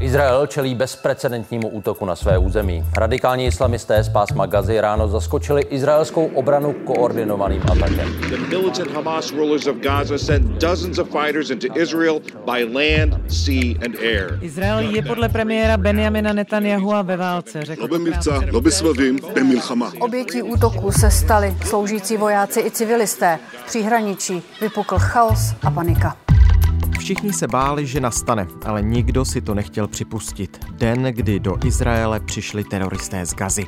Izrael čelí bezprecedentnímu útoku na své území. Radikální islamisté z pásma Gazy ráno zaskočili izraelskou obranu koordinovaným atakem. The militant Hamas rulers of Gaza sent dozens of fighters into Israel by land, sea and air. Izrael je podle premiéra Benjamina Netanjahua ve válce, řekl. Obětí útoku se stali sloužící vojáci i civilisté. V příhraničí vypukl chaos a panika. Všichni se báli, že nastane, ale nikdo si to nechtěl připustit. Den, kdy do Izraele přišli teroristé z Gazy.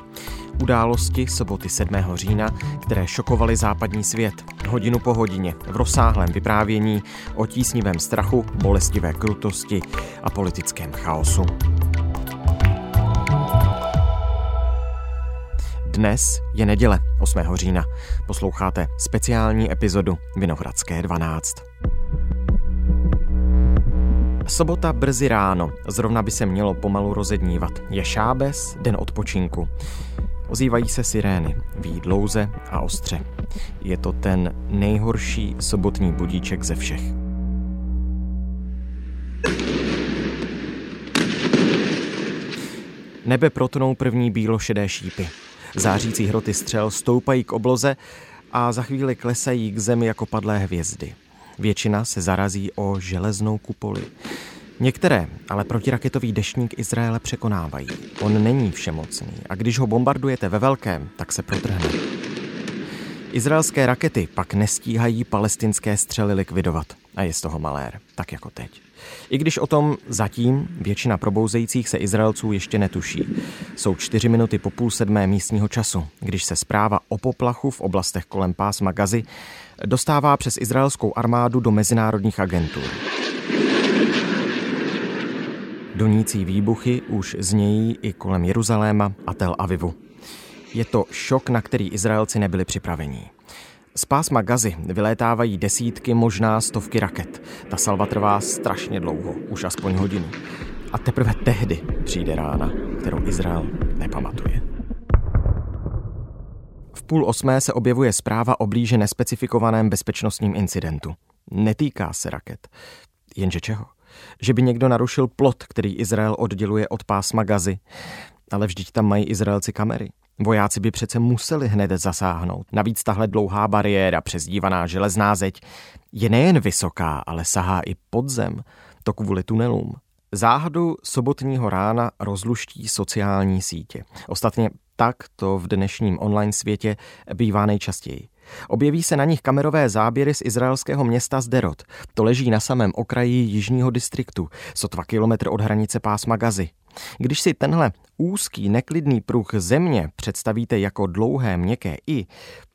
Události soboty 7. října, které šokovaly západní svět. Hodinu po hodině v rozsáhlém vyprávění o tísnivém strachu, bolestivé krutosti a politickém chaosu. Dnes je neděle 8. října. Posloucháte speciální epizodu Vinohradské 12. Sobota brzy ráno, zrovna by se mělo pomalu rozednívat. Je šábes, den odpočinku. Ozývají se sirény, vyjí dlouze a ostře. Je to ten nejhorší sobotní budíček ze všech. Nebe protnou první bílošedé šípy. Zářící hroty střel stoupají k obloze a za chvíli klesají k zemi jako padlé hvězdy. Většina se zarazí o železnou kupoli. Některé ale protiraketový deštník Izraele překonávají. On není všemocný a když ho bombardujete ve velkém, tak se protrhne. Izraelské rakety pak nestíhají palestinské střely likvidovat. A je z toho malér, tak jako teď. I když o tom zatím většina probouzejících se Izraelců ještě netuší. Jsou 4 minuty po 6:30 místního času, když se zpráva o poplachu v oblastech kolem pásma Gazy dostává přes izraelskou armádu do mezinárodních agentur. Donící výbuchy už znějí i kolem Jeruzaléma a Tel Avivu. Je to šok, na který Izraelci nebyli připraveni. Z pásma Gazy vylétávají desítky, možná stovky raket. Ta salva trvá strašně dlouho, už aspoň hodinu. A teprve tehdy přijde rána, kterou Izrael nepamatuje. V 7:30 se objevuje zpráva o blíže nespecifikovaném bezpečnostním incidentu. Netýká se raket. Jenže čeho? Že by někdo narušil plot, který Izrael odděluje od pásma Gazy. Ale vždyť tam mají Izraelci kamery. Vojáci by přece museli hned zasáhnout. Navíc tahle dlouhá bariéra, přezdívaná železná zeď, je nejen vysoká, ale sahá i pod zem, to kvůli tunelům. Záhadu sobotního rána rozluští sociální sítě. Ostatně tak to v dnešním online světě bývá nejčastěji. Objeví se na nich kamerové záběry z izraelského města Sderot. To leží na samém okraji jižního distriktu, sotva kilometr od hranice pásma Gazy. Když si tenhle úzký, neklidný pruh země představíte jako dlouhé, měkké i,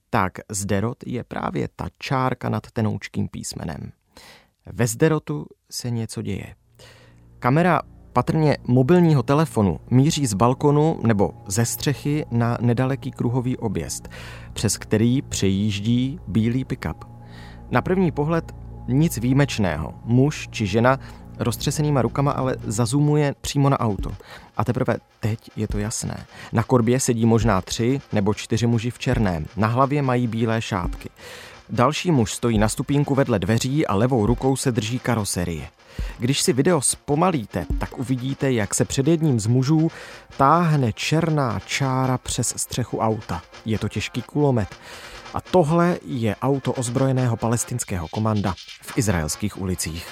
tak Sderot je právě ta čárka nad tenoučkým písmenem. Ve Sderotu se něco děje. Kamera patrně mobilního telefonu míří z balkonu nebo ze střechy na nedaleký kruhový objezd, přes který přejíždí bílý pick-up. Na první pohled nic výjimečného. Muž či žena roztřesenýma rukama ale zazumuje přímo na auto. A teprve teď je to jasné. Na korbě sedí možná 3 nebo 4 muži v černém. Na hlavě mají bílé šápky. Další muž stojí na stupínku vedle dveří a levou rukou se drží karoserie. Když si video zpomalíte, tak uvidíte, jak se před jedním z mužů táhne černá čára přes střechu auta. Je to těžký kulomet. A tohle je auto ozbrojeného palestinského komanda v izraelských ulicích.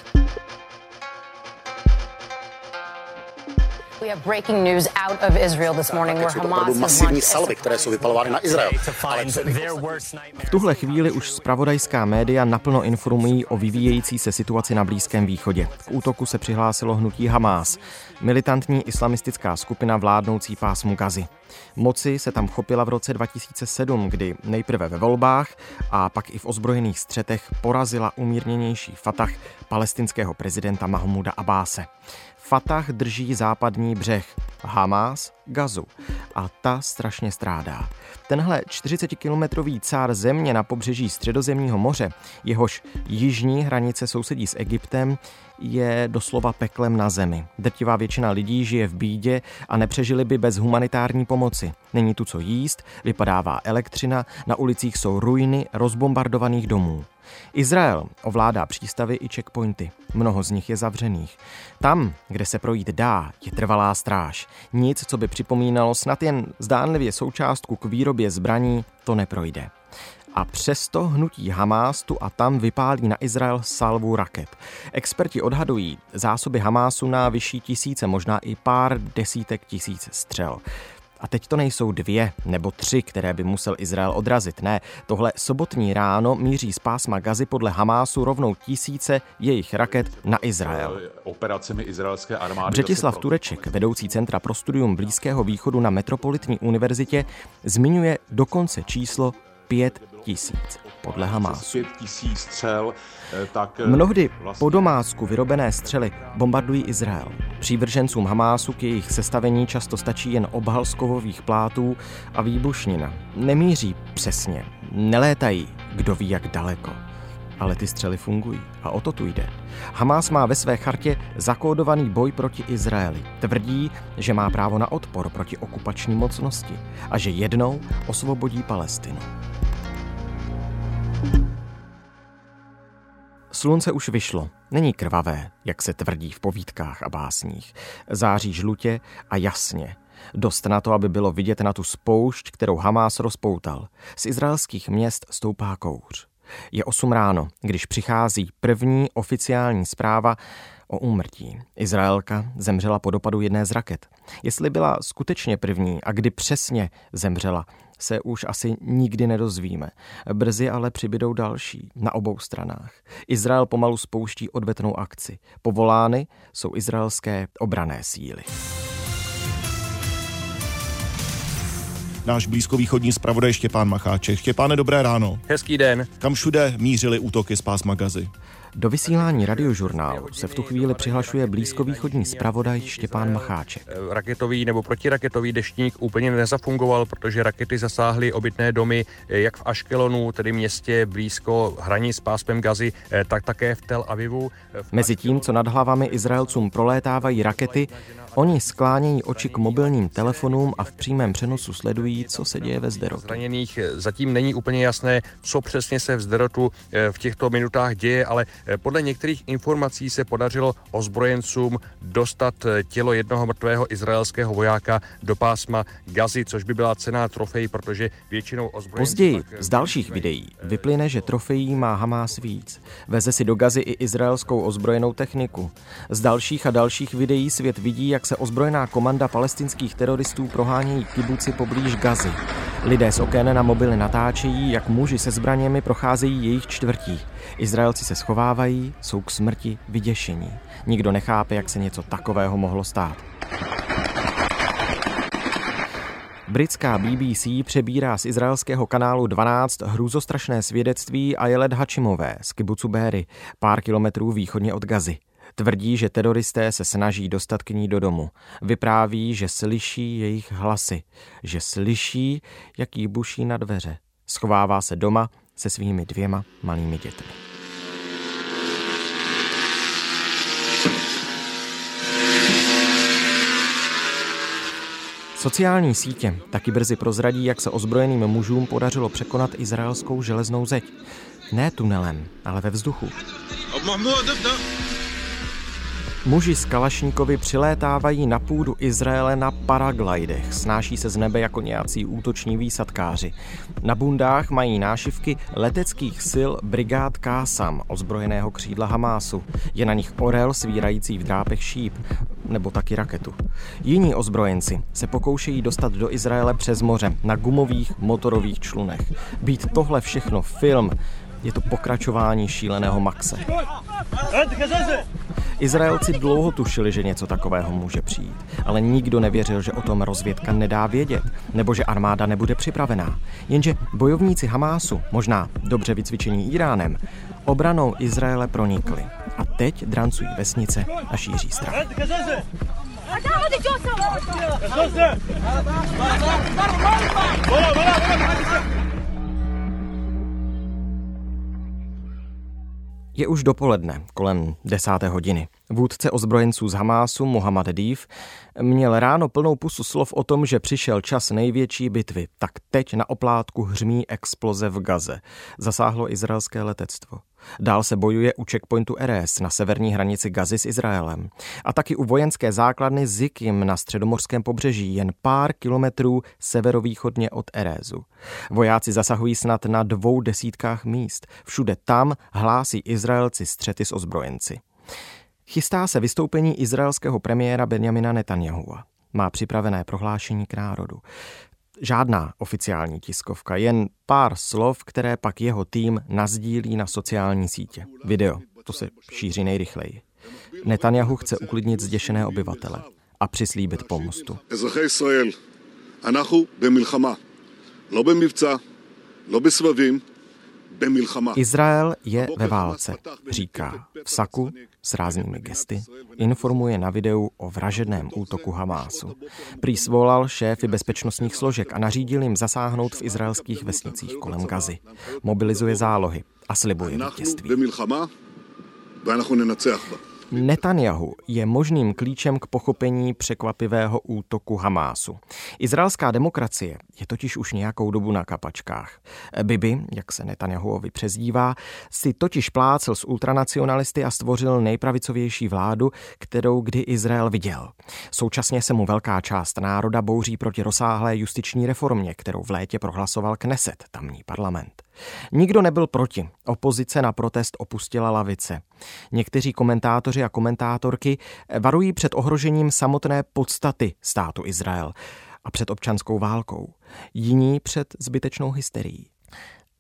We have breaking news out of Israel this morning where Hamas masivní salvy, které jsou vypalovány na Izrael. V tuhle chvíli už zpravodajská média naplno informují o vyvíjející se situaci na Blízkém východě. K útoku se přihlásilo hnutí Hamas, militantní islamistická skupina vládnoucí pásmu Gazy. Moci se tam chopila v roce 2007, kdy nejprve ve volbách a pak i v ozbrojených střetech porazila umírněnější Fatah palestinského prezidenta Mahmuda Abbáse. Fatah drží západní břeh, Hamás Gazu a ta strašně strádá. Tenhle 40-kilometrový cár země na pobřeží Středozemního moře, jehož jižní hranice sousedí s Egyptem, je doslova peklem na zemi. Drtivá většina lidí žije v bídě a nepřežili by bez humanitární pomoci. Není tu co jíst, vypadává elektřina, na ulicích jsou ruiny rozbombardovaných domů. Izrael ovládá přístavy i checkpointy. Mnoho z nich je zavřených. Tam, kde se projít dá, je trvalá stráž. Nic, co by připomínalo snad jen zdánlivě součástku k výrobě zbraní, to neprojde. A přesto hnutí Hamás tu a tam vypálí na Izrael salvu raket. Experti odhadují zásoby Hamásu na vyšší tisíce, možná i pár desítek tisíc střel. A teď to nejsou 2 nebo 3, které by musel Izrael odrazit. Ne, tohle sobotní ráno míří z pásma Gazy podle Hamásu rovnou tisíce jejich raket na Izrael. Operacemi izraelské armády. Břetislav Tureček, vedoucí Centra pro studium Blízkého východu na Metropolitní univerzitě, zmiňuje dokonce číslo 5 000 podle Hamásu. Mnohdy po domácku vyrobené střely bombardují Izrael. Přívržencům Hamásu k jejich sestavení často stačí jen obal z kovových plátů a výbušnina. Nemíří přesně, nelétají, kdo ví jak daleko. Ale ty střely fungují a o to tu jde. Hamás má ve své chartě zakódovaný boj proti Izraeli. Tvrdí, že má právo na odpor proti okupační mocnosti a že jednou osvobodí Palestinu. Slunce už vyšlo. Není krvavé, jak se tvrdí v povídkách a básních. Září žlutě a jasně. Dost na to, aby bylo vidět na tu spoušť, kterou Hamás rozpoutal. Z izraelských měst stoupá kouř. Je 8 ráno, když přichází první oficiální zpráva o úmrtí. Izraelka zemřela po dopadu jedné z raket. Jestli byla skutečně první a kdy přesně zemřela, se už asi nikdy nedozvíme. Brzy ale přibydou další na obou stranách. Izrael pomalu spouští odvetnou akci. Povolány jsou izraelské obranné síly. Náš blízkovýchodní zpravodaj Štěpán Macháček. Štěpáne, dobré ráno. Hezký den. Kam všude mířily útoky z pásma Gazy? Do vysílání Radiožurnálu se v tu chvíli přihlašuje blízkovýchodní zpravodaj Štěpán Macháček. Raketový nebo protiraketový deštník úplně nezafungoval, protože rakety zasáhly obytné domy jak v Aškelonu, tedy městě blízko hranic s pásmem Gazy, tak také v Tel Avivu. Mezi tím, co nad hlavami Izraelcům prolétávají rakety, oni sklánějí oči k mobilním telefonům a v přímém přenosu sledují, co se děje ve Sderotu. Zraněných zatím není úplně jasné, co přesně se v Sderotu v těchto minutách děje, ale podle některých informací se podařilo ozbrojencům dostat tělo jednoho mrtvého izraelského vojáka do pásma Gazy, což by byla cenná trofej, protože většinou ozbrojenců... Později z dalších videí vyplyne, že trofejí má Hamás víc. Veze si do Gazy i izraelskou ozbrojenou techniku. Z dalších a dalších videí svět vidí, jak se ozbrojená komanda palestinských teroristů prohánějí kibuci poblíž Gazy. Lidé z oken na mobily natáčejí, jak muži se zbraněmi procházejí jejich čtvrtí. Izraelci se schovávají, jsou k smrti vyděšení. Nikdo nechápe, jak se něco takového mohlo stát. Britská BBC přebírá z izraelského kanálu 12 hrůzostrašné svědectví Ayelet Hačimové z kibucu Béry, pár kilometrů východně od Gazy. Tvrdí, že teroristé se snaží dostat k ní do domu. Vypráví, že slyší jejich hlasy, že slyší, jak jí buší na dveře. Schovává se doma se svými 2 malými dětmi. Sociální sítě taky brzy prozradí, jak se ozbrojeným mužům podařilo překonat izraelskou železnou zeď. Ne tunelem, ale ve vzduchu. Muži z Kalašníkovi přilétávají na půdu Izraele na paraglidech, snáší se z nebe jako nějací útoční výsadkáři. Na bundách mají nášivky leteckých sil Brigád Kásam, ozbrojeného křídla Hamásu. Je na nich orel svírající v drápech šíp, nebo taky raketu. Jiní ozbrojenci se pokoušejí dostat do Izraele přes moře, na gumových motorových člunech. Být tohle všechno film, je to pokračování šíleného Maxe. Izraelci dlouho tušili, že něco takového může přijít, ale nikdo nevěřil, že o tom rozvědka nedá vědět, nebo že armáda nebude připravená. Jenže bojovníci Hamásu, možná dobře vycvičení Iránem, obranou Izraele pronikli a teď drancují vesnice a šíří strach. Je už dopoledne, kolem 10. hodiny. Vůdce ozbrojenců z Hamásu Muhammad Díf měl ráno plnou pusu slov o tom, že přišel čas největší bitvy. Tak teď na oplátku hřmí exploze v Gaze. Zasáhlo izraelské letectvo. Dál se bojuje u checkpointu Erez na severní hranici Gazy s Izraelem. A taky u vojenské základny Zikim na středomorském pobřeží, jen pár kilometrů severovýchodně od Erezu. Vojáci zasahují snad na 200 míst. Všude tam hlásí Izraelci střety s ozbrojenci. Chystá se vystoupení izraelského premiéra Benjamina Netanjahua. Má připravené prohlášení k národu. Žádná oficiální tiskovka, jen pár slov, které pak jeho tým nasdílí na sociální sítě. Video, to se šíří nejrychleji. Netanjahu chce uklidnit zděšené obyvatele a přislíbit pomstu. Izrael je ve válce, říká v saku s ráznými gesty, informuje na videu o vražedném útoku Hamásu. Prý svolal šéfy bezpečnostních složek a nařídil jim zasáhnout v izraelských vesnicích kolem Gazy. Mobilizuje zálohy a slibuje vítězství. Netanjahu je možným klíčem k pochopení překvapivého útoku Hamásu. Izraelská demokracie je totiž už nějakou dobu na kapačkách. Bibi, jak se Netanjahuovi přezdívá, si totiž plácel s ultranacionalisty a stvořil nejpravicovější vládu, kterou kdy Izrael viděl. Současně se mu velká část národa bouří proti rozsáhlé justiční reformě, kterou v létě prohlasoval Kneset, tamní parlament. Nikdo nebyl proti. Opozice na protest opustila lavice. Někteří komentátoři a komentátorky varují před ohrožením samotné podstaty státu Izrael a před občanskou válkou. Jiní před zbytečnou hysterií.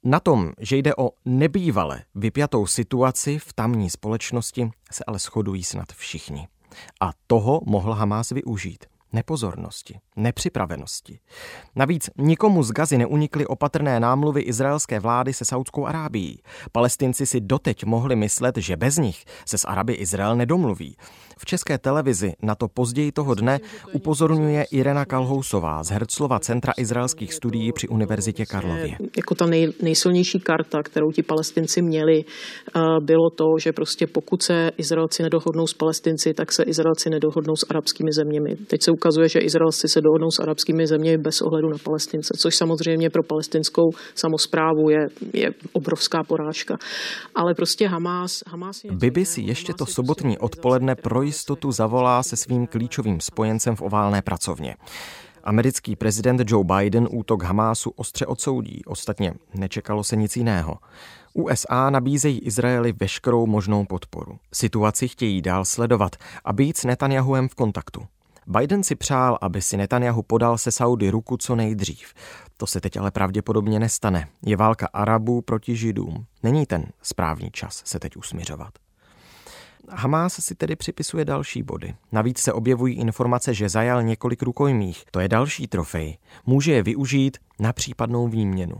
Na tom, že jde o nebývale vypjatou situaci v tamní společnosti, se ale shodují snad všichni. A toho mohl Hamás využít. Nepozornosti, nepřipravenosti. Navíc nikomu z Gazy neunikly opatrné námluvy izraelské vlády se Saúdskou Arábií. Palestinci si doteď mohli myslet, že bez nich se s Araby Izrael nedomluví. V České televizi na to později toho dne upozorňuje Irena Kalhousová z Herzlova centra izraelských studií při Univerzitě Karlově. Jako ta nejsilnější karta, kterou ti Palestinci měli, bylo to, že prostě pokud se Izraelci nedohodnou s Palestinci, tak se Izraelci nedohodnou s arabskými zeměmi. Teď se ukazuje, že Izraelci se dohodnou s arabskými zeměmi bez ohledu na Palestince, což samozřejmě pro palestinskou samosprávu je obrovská porážka. Ale prostě Hamás je... Bibi si ještě to sobotní odpoledne pro jistotu zavolá se svým klíčovým spojencem v oválné pracovně. Americký prezident Joe Biden útok Hamásu ostře odsoudí, ostatně nečekalo se nic jiného. USA nabízejí Izraeli veškerou možnou podporu. Situaci chtějí dál sledovat a být s Netanjahuem v kontaktu. Biden si přál, aby si Netanjahu podal se Saudy ruku co nejdřív. To se teď ale pravděpodobně nestane. Je válka Arabů proti Židům. Není ten správný čas se teď usmiřovat. Hamás si tedy připisuje další body. Navíc se objevují informace, že zajal několik rukojmích. To je další trofej. Může je využít na případnou výměnu.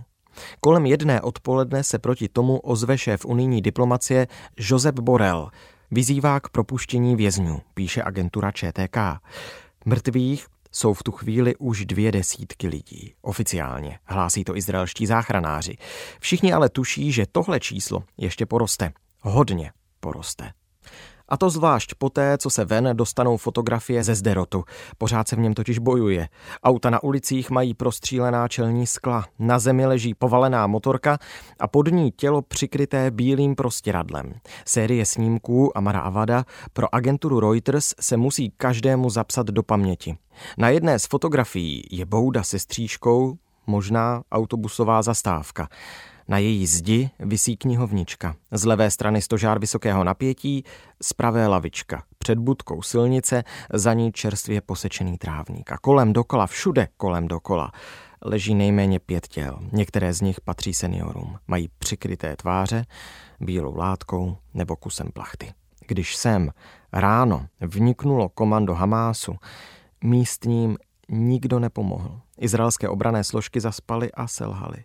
Kolem 13:00 odpoledne se proti tomu ozve šéf unijní diplomacie Josep Borrell. Vyzývá k propuštění vězňů, píše agentura ČTK. Mrtvých jsou v tu chvíli už 200 lidí. Oficiálně hlásí to izraelští záchranáři. Všichni ale tuší, že tohle číslo ještě poroste. Hodně poroste. A to zvlášť poté, co se ven dostanou fotografie ze Sderotu. Pořád se v něm totiž bojuje. Auta na ulicích mají prostřílená čelní skla. Na zemi leží povalená motorka a pod ní tělo přikryté bílým prostěradlem. Série snímků Amara Avada pro agenturu Reuters se musí každému zapsat do paměti. Na jedné z fotografií je bouda se stříčkou, možná autobusová zastávka. Na její zdi visí knihovnička. Z levé strany stožár vysokého napětí, z pravé lavička. Před budkou silnice, za ní čerstvě posečený trávník. A kolem dokola, všude kolem dokola, leží nejméně 5 těl. Některé z nich patří seniorům. Mají přikryté tváře, bílou látkou nebo kusem plachty. Když sem ráno vniknulo komando Hamásu, místním nikdo nepomohl. Izraelské obranné složky zaspaly a selhaly.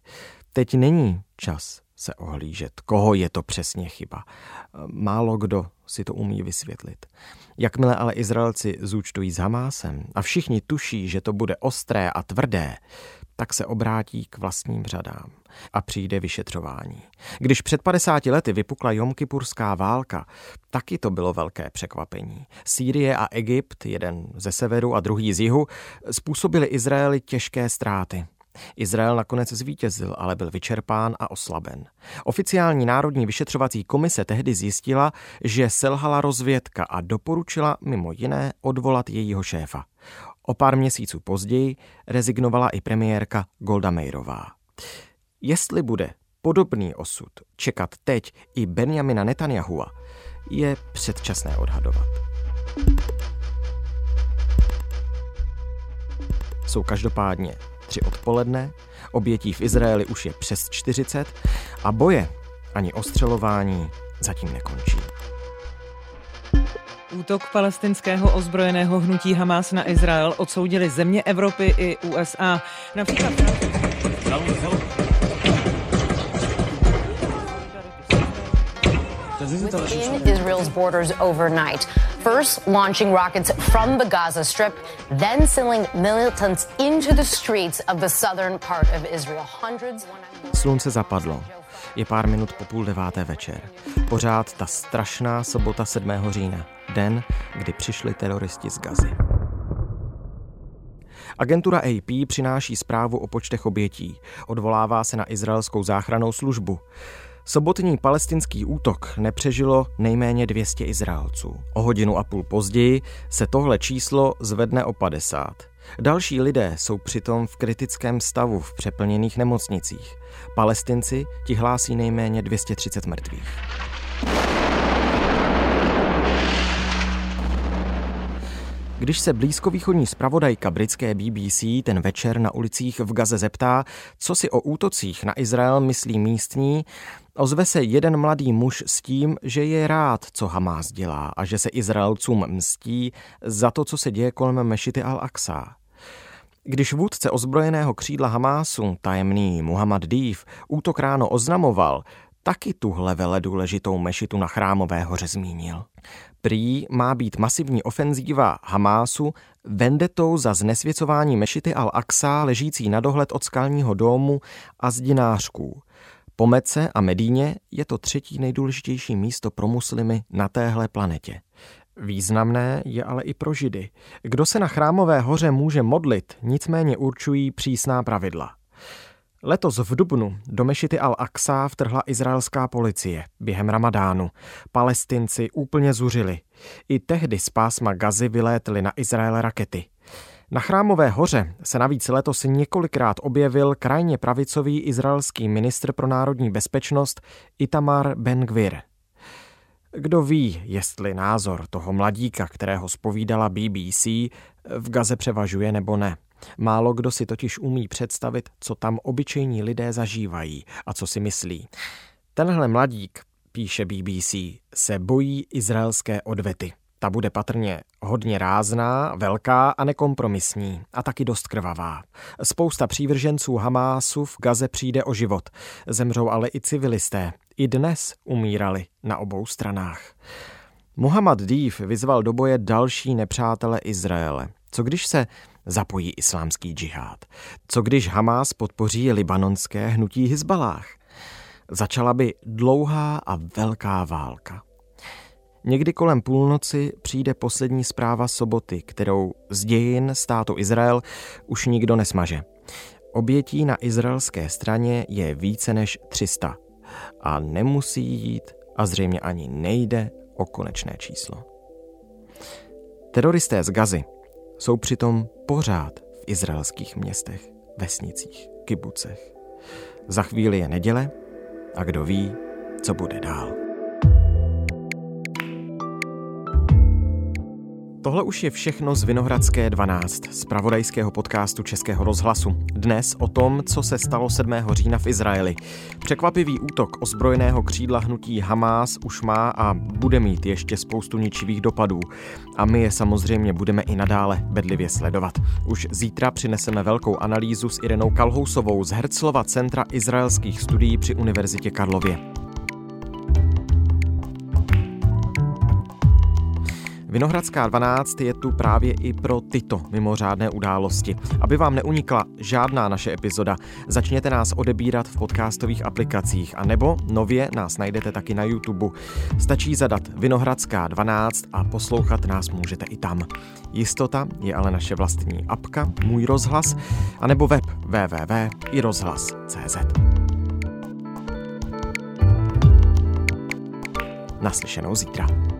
Teď není čas se ohlížet, koho je to přesně chyba. Málo kdo si to umí vysvětlit. Jakmile ale Izraelci zúčtují s Hamásem a všichni tuší, že to bude ostré a tvrdé, tak se obrátí k vlastním řadám a přijde vyšetřování. Když před 50 lety vypukla Jomkypurská válka, taky to bylo velké překvapení. Sýrie a Egypt, jeden ze severu a druhý z jihu, způsobili Izraeli těžké ztráty. Izrael nakonec zvítězil, ale byl vyčerpán a oslaben. Oficiální národní vyšetřovací komise tehdy zjistila, že selhala rozvědka a doporučila mimo jiné odvolat jejího šéfa. O pár měsíců později rezignovala i premiérka Golda Meirová. Jestli bude podobný osud čekat teď i Benjamina Netanjahua, je předčasné odhadovat. Jsou každopádně 3 odpoledne, obětí v Izraeli už je přes 40 a boje ani ostřelování zatím nekončí. Útok palestinského ozbrojeného hnutí Hamas na Izrael odsoudili země Evropy i USA. Například within Israel's borders overnight. First launching rockets from the Gaza Strip, then sending militants into the streets of the southern part of Israel. Slunce zapadlo. Je pár minut po 8:30 večer. Pořád ta strašná sobota 7. října, den, kdy přišli teroristi z Gazy. Agentura AP přináší zprávu o počtech obětí. Odvolává se na izraelskou záchrannou službu. Sobotní palestinský útok nepřežilo nejméně 200 Izraelců. O 1,5 hodiny později se tohle číslo zvedne o 50. Další lidé jsou přitom v kritickém stavu v přeplněných nemocnicích. Palestinci ti hlásí nejméně 230 mrtvých. Když se blízkovýchodní zpravodajka britské BBC ten večer na ulicích v Gaze zeptá, co si o útocích na Izrael myslí místní, ozve se jeden mladý muž s tím, že je rád, co Hamás dělá a že se Izraelcům mstí za to, co se děje kolem Mešity Al-Aqsa. Když vůdce ozbrojeného křídla Hamásu, tajemný Muhammad Díf, útok ráno oznamoval, taky tuhle veledůležitou mešitu na Chrámové hoře zmínil. Prý má být masivní ofenzíva Hamásu vendetou za znesvěcování mešity Al-Aqsa ležící na dohled od Skalního domu a zdinářků. Po Mece a Medíně je to 3. nejdůležitější místo pro muslimy na téhle planetě. Významné je ale i pro židy. Kdo se na Chrámové hoře může modlit, nicméně určují přísná pravidla. Letos v dubnu do mešity Al-Aqsa vtrhla izraelská policie během ramadánu. Palestinci úplně zuřili. I tehdy z pásma Gazy vylétly na Izrael rakety. Na Chrámové hoře se navíc letos několikrát objevil krajně pravicový izraelský ministr pro národní bezpečnost Itamar Ben-Gvir. Kdo ví, jestli názor toho mladíka, kterého zpovídala BBC, v Gaze převažuje nebo ne. Málo kdo si totiž umí představit, co tam obyčejní lidé zažívají a co si myslí. Tenhle mladík, píše BBC, se bojí izraelské odvety. Ta bude patrně hodně rázná, velká a nekompromisní a taky dost krvavá. Spousta přívrženců Hamásu v Gaze přijde o život. Zemřou ale i civilisté. I dnes umírali na obou stranách. Muhammad Díf vyzval do boje další nepřátele Izraele. Co když se zapojí islámský džihád? Co když Hamás podpoří libanonské hnutí Hizbalách? Začala by dlouhá a velká válka. Někdy kolem půlnoci přijde poslední zpráva soboty, kterou z dějin státu Izrael už nikdo nesmaže. Obětí na izraelské straně je více než 300 a nemusí jít a zřejmě ani nejde o konečné číslo. Teroristé z Gazy jsou přitom pořád v izraelských městech, vesnicích, kibucech. Za chvíli je neděle a kdo ví, co bude dál. Tohle už je všechno z Vinohradské 12, z zpravodajského podcastu Českého rozhlasu. Dnes o tom, co se stalo 7. října v Izraeli. Překvapivý útok ozbrojeného křídla hnutí Hamás už má a bude mít ještě spoustu ničivých dopadů. A my je samozřejmě budeme i nadále bedlivě sledovat. Už zítra přineseme velkou analýzu s Irenou Kalhousovou z Herzlova centra izraelských studií při Univerzitě Karlově. Vinohradská 12 je tu právě i pro tyto mimořádné události. Aby vám neunikla žádná naše epizoda, začněte nás odebírat v podcastových aplikacích, anebo nově nás najdete taky na YouTube. Stačí zadat Vinohradská 12 a poslouchat nás můžete i tam. Jistota je ale naše vlastní apka Můj rozhlas, anebo web www.irozhlas.cz. Naslyšenou zítra.